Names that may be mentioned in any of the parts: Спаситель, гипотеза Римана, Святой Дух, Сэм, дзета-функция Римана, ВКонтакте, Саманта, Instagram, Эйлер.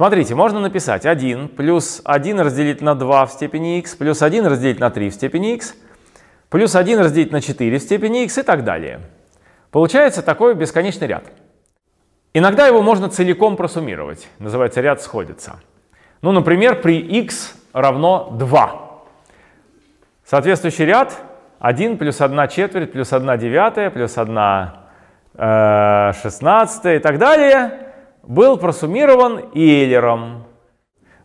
Смотрите, можно написать 1 плюс 1 разделить на 2 в степени x, плюс 1 разделить на 3 в степени x, плюс 1 разделить на 4 в степени x и так далее. Получается такой бесконечный ряд. Иногда его можно целиком просуммировать. Называется ряд сходится. Ну, например, при x равно 2. Соответствующий ряд 1 плюс 1 четверть, плюс 1 девятая, плюс 1 шестнадцатая и так далее был просуммирован Эйлером.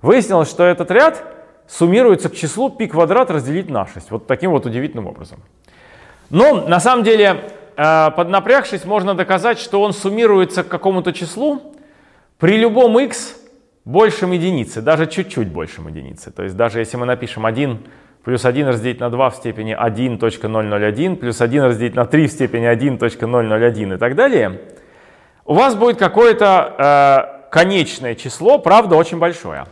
Выяснилось, что этот ряд суммируется к числу π квадрат разделить на 6. Вот таким вот удивительным образом. Но на самом деле, поднапрягшись, можно доказать, что он суммируется к какому-то числу при любом x большем единицы, даже чуть-чуть большем единицы. То есть даже если мы напишем 1 плюс 1 разделить на 2 в степени 1.001, плюс 1 разделить на 3 в степени 1.001 и так далее, у вас будет какое-то конечное число, правда, очень большое.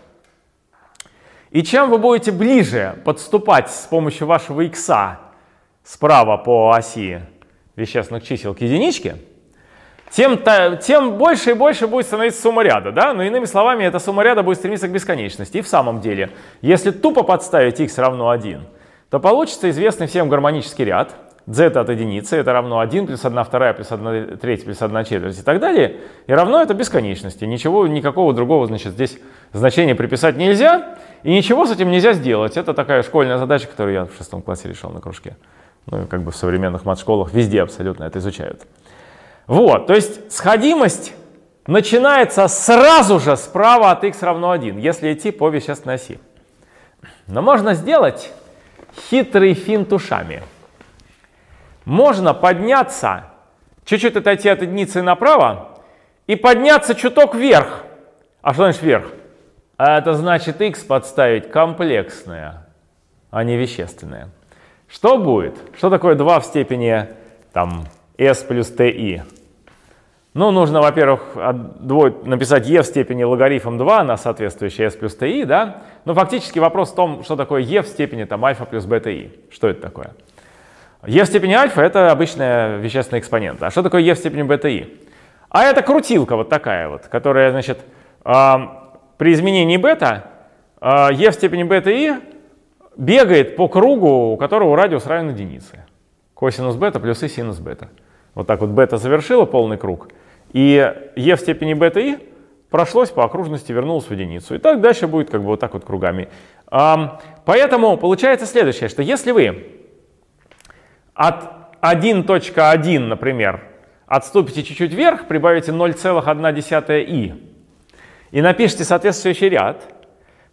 И чем вы будете ближе подступать с помощью вашего икса справа по оси вещественных чисел к единичке, тем больше и больше будет становиться сумма ряда. Да? Но иными словами, эта сумма ряда будет стремиться к бесконечности. И в самом деле, если тупо подставить x равно 1, то получится известный всем гармонический ряд. Z от единицы, это равно 1 плюс 1 вторая плюс 1 треть плюс 1 четверть и так далее. И равно это бесконечности. Ничего, никакого другого, значит, здесь значения приписать нельзя. И ничего с этим нельзя сделать. Это такая школьная задача, которую я в 6 классе решил на кружке. Ну и как бы в современных матшколах везде абсолютно это изучают. Вот, то есть сходимость начинается сразу же справа от x равно 1, если идти по вещественной оси. Но можно сделать хитрый финт ушами. Можно подняться, чуть-чуть отойти от единицы направо и подняться чуток вверх. А что значит вверх? А это значит x подставить комплексное, а не вещественное. Что будет? Что такое 2 в степени там, s плюс ti? Ну, нужно, во-первых, написать e в степени логарифм 2 на соответствующее s плюс ti, да? Но фактически вопрос в том, что такое e в степени там, альфа плюс бета i. Что это такое? e в степени альфа — это обычная вещественная экспонента. А что такое e в степени бета i? А это крутилка вот такая вот, которая, значит, при изменении бета e в степени бета i бегает по кругу, у которого радиус равен единице. Косинус бета плюс и синус бета. Вот так вот бета завершила полный круг. И e в степени бета и прошлось по окружности, вернулось в единицу. И так дальше будет как бы вот так вот кругами. Поэтому получается следующее, что если вы от 1.1, например, отступите чуть-чуть вверх, прибавите 0,1 и напишите соответствующий ряд,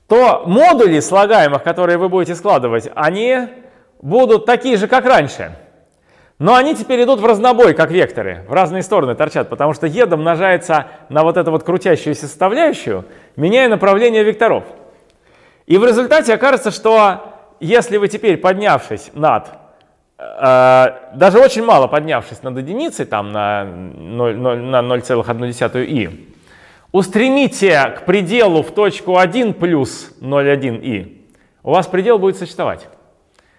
то модули слагаемых, которые вы будете складывать, они будут такие же, как раньше. Но они теперь идут в разнобой, как векторы, в разные стороны торчат, потому что e домножается на вот эту вот крутящуюся составляющую, меняя направление векторов. И в результате окажется, что если вы теперь, поднявшись над, даже очень мало поднявшись над единицей, там на 0,1 и, устремите к пределу в точку 1 плюс 0,1i, у вас предел будет существовать.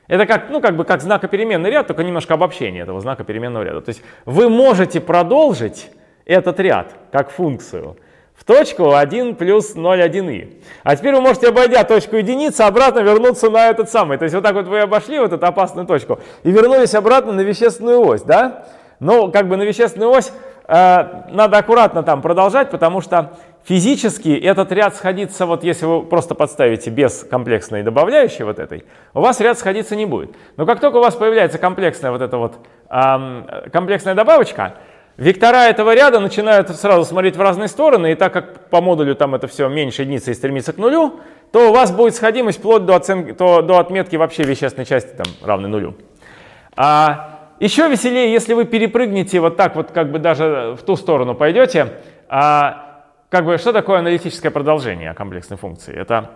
Это как, ну, как бы как знакопеременный ряд, только немножко обобщение этого знакопеременного ряда. То есть вы можете продолжить этот ряд как функцию в точку 1 плюс 0,1i. А теперь вы можете, обойдя точку единицы, обратно вернуться на этот самый. То есть вот так вот вы обошли вот эту опасную точку и вернулись обратно на вещественную ось, да? Но как бы на вещественную ось надо аккуратно там продолжать, потому что физически этот ряд сходится, вот если вы просто подставите без комплексной добавляющей вот этой, у вас ряд сходиться не будет. Но как только у вас появляется комплексная вот эта вот комплексная добавочка, вектора этого ряда начинают сразу смотреть в разные стороны, и так как по модулю там это все меньше единицы и стремится к нулю, то у вас будет сходимость вплоть до отметки вообще вещественной части там равной нулю. Еще веселее, если вы перепрыгнете вот так вот, как бы даже в ту сторону пойдете. Как бы, что такое аналитическое продолжение комплексной функции? Это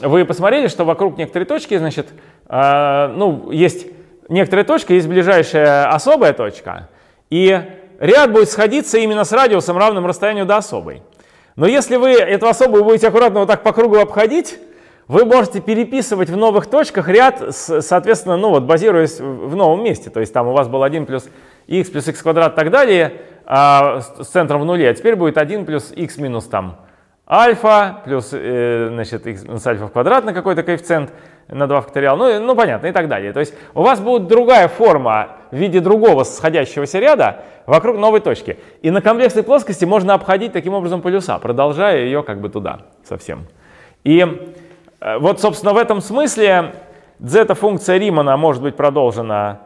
вы посмотрели, что вокруг некоторой точки, значит, ну, есть некоторая точка, есть ближайшая особая точка, и ряд будет сходиться именно с радиусом, равным расстоянию до особой. Но если вы эту особую будете аккуратно вот так по кругу обходить, вы можете переписывать в новых точках ряд, соответственно, ну вот, базируясь в новом месте. То есть там у вас был 1 плюс x квадрат и так далее, с центром в нуле, а теперь будет 1 плюс x минус там альфа плюс, значит, минус альфа в квадрат на какой-то коэффициент, на 2 факториал, ну понятно, и так далее. То есть у вас будет другая форма в виде другого сходящегося ряда вокруг новой точки. И на комплексной плоскости можно обходить таким образом полюса, продолжая ее как бы туда совсем. И вот, собственно, в этом смысле дзета-функция Римана может быть продолжена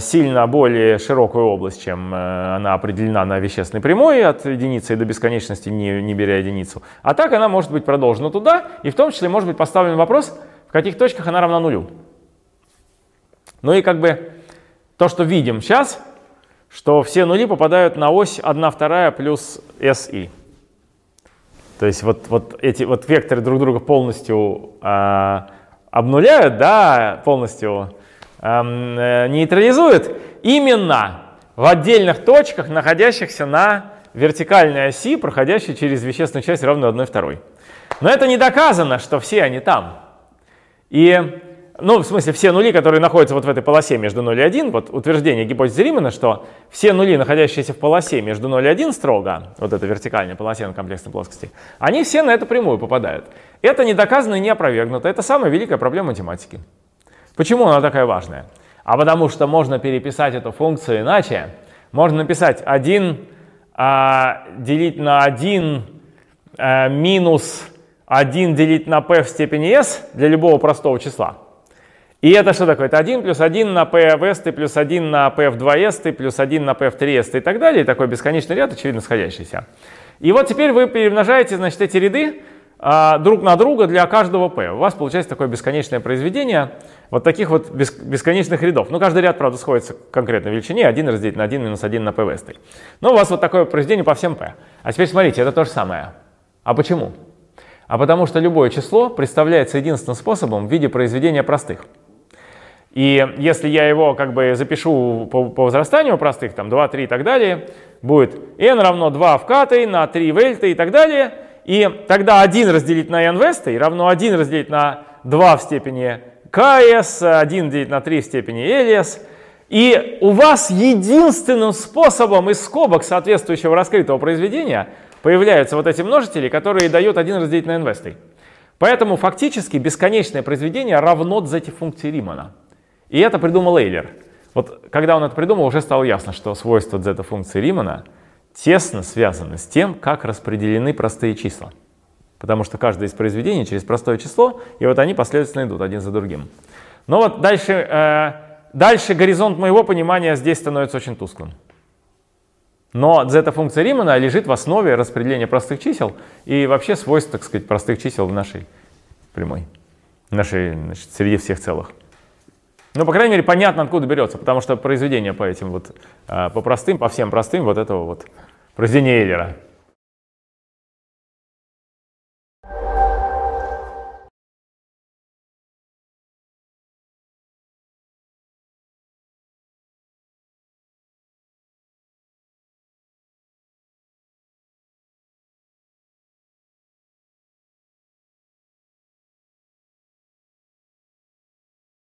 сильно более широкую область, чем она определена на вещественной прямой от единицы и до бесконечности, не беря единицу. А так она может быть продолжена туда, и в том числе может быть поставлен вопрос, в каких точках она равна нулю. Ну и как бы то, что видим сейчас, что все нули попадают на ось 1,2 плюс SI. То есть вот эти вот векторы друг друга полностью обнуляют, да, полностью нейтрализуют именно в отдельных точках, находящихся на вертикальной оси, проходящей через вещественную часть, равную 1,2. Но это не доказано, что все они там. И, ну, в смысле, все нули, которые находятся вот в этой полосе между 0 и 1, вот утверждение гипотезы Римана, что все нули, находящиеся в полосе между 0 и 1 строго, вот эта вертикальная полосе на комплексной плоскости, они все на эту прямую попадают. Это не доказано и не опровергнуто. Это самая великая проблема математики. Почему она такая важная? А потому что можно переписать эту функцию иначе. Можно написать 1 делить на 1 минус 1 делить на p в степени s для любого простого числа. И это что такое? Это 1 плюс 1 на p в s, плюс 1 на p в 2 s, плюс 1 на p в 3 s и так далее. И такой бесконечный ряд, очевидно, сходящийся. И вот теперь вы перемножаете, значит, эти ряды друг на друга для каждого p. У вас получается такое бесконечное произведение вот таких вот бесконечных рядов. Ну, каждый ряд, правда, сходится к конкретной величине. 1 разделить на 1 минус 1 на p в s. Но у вас вот такое произведение по всем p. А теперь смотрите, это то же самое. А почему? А потому что любое число представляется единственным способом в виде произведения простых. И если я его как бы запишу по возрастанию простых, там 2, 3 и так далее, будет n равно 2 в k-й на 3 в l-й и так далее. И тогда 1 разделить на n в s-й равно 1 разделить на 2 в степени ks, 1 делить на 3 в степени ls. И у вас единственным способом из скобок соответствующего раскрытого произведения появляются вот эти множители, которые дают 1 разделить на n в s-й. Поэтому фактически бесконечное произведение равно дзета-функции Римана. И это придумал Эйлер. Вот когда он это придумал, уже стало ясно, что свойства дзета-функции Римана тесно связаны с тем, как распределены простые числа. Потому что каждое из произведений через простое число, и вот они последовательно идут один за другим. Но вот дальше горизонт моего понимания здесь становится очень тусклым. Но дзета-функция Римана лежит в основе распределения простых чисел и вообще свойств, так сказать, простых чисел в нашей прямой, значит, среди всех целых. Ну, по крайней мере, понятно, откуда берется, потому что произведение по этим вот, по всем простым, вот этого вот произведения Эйлера.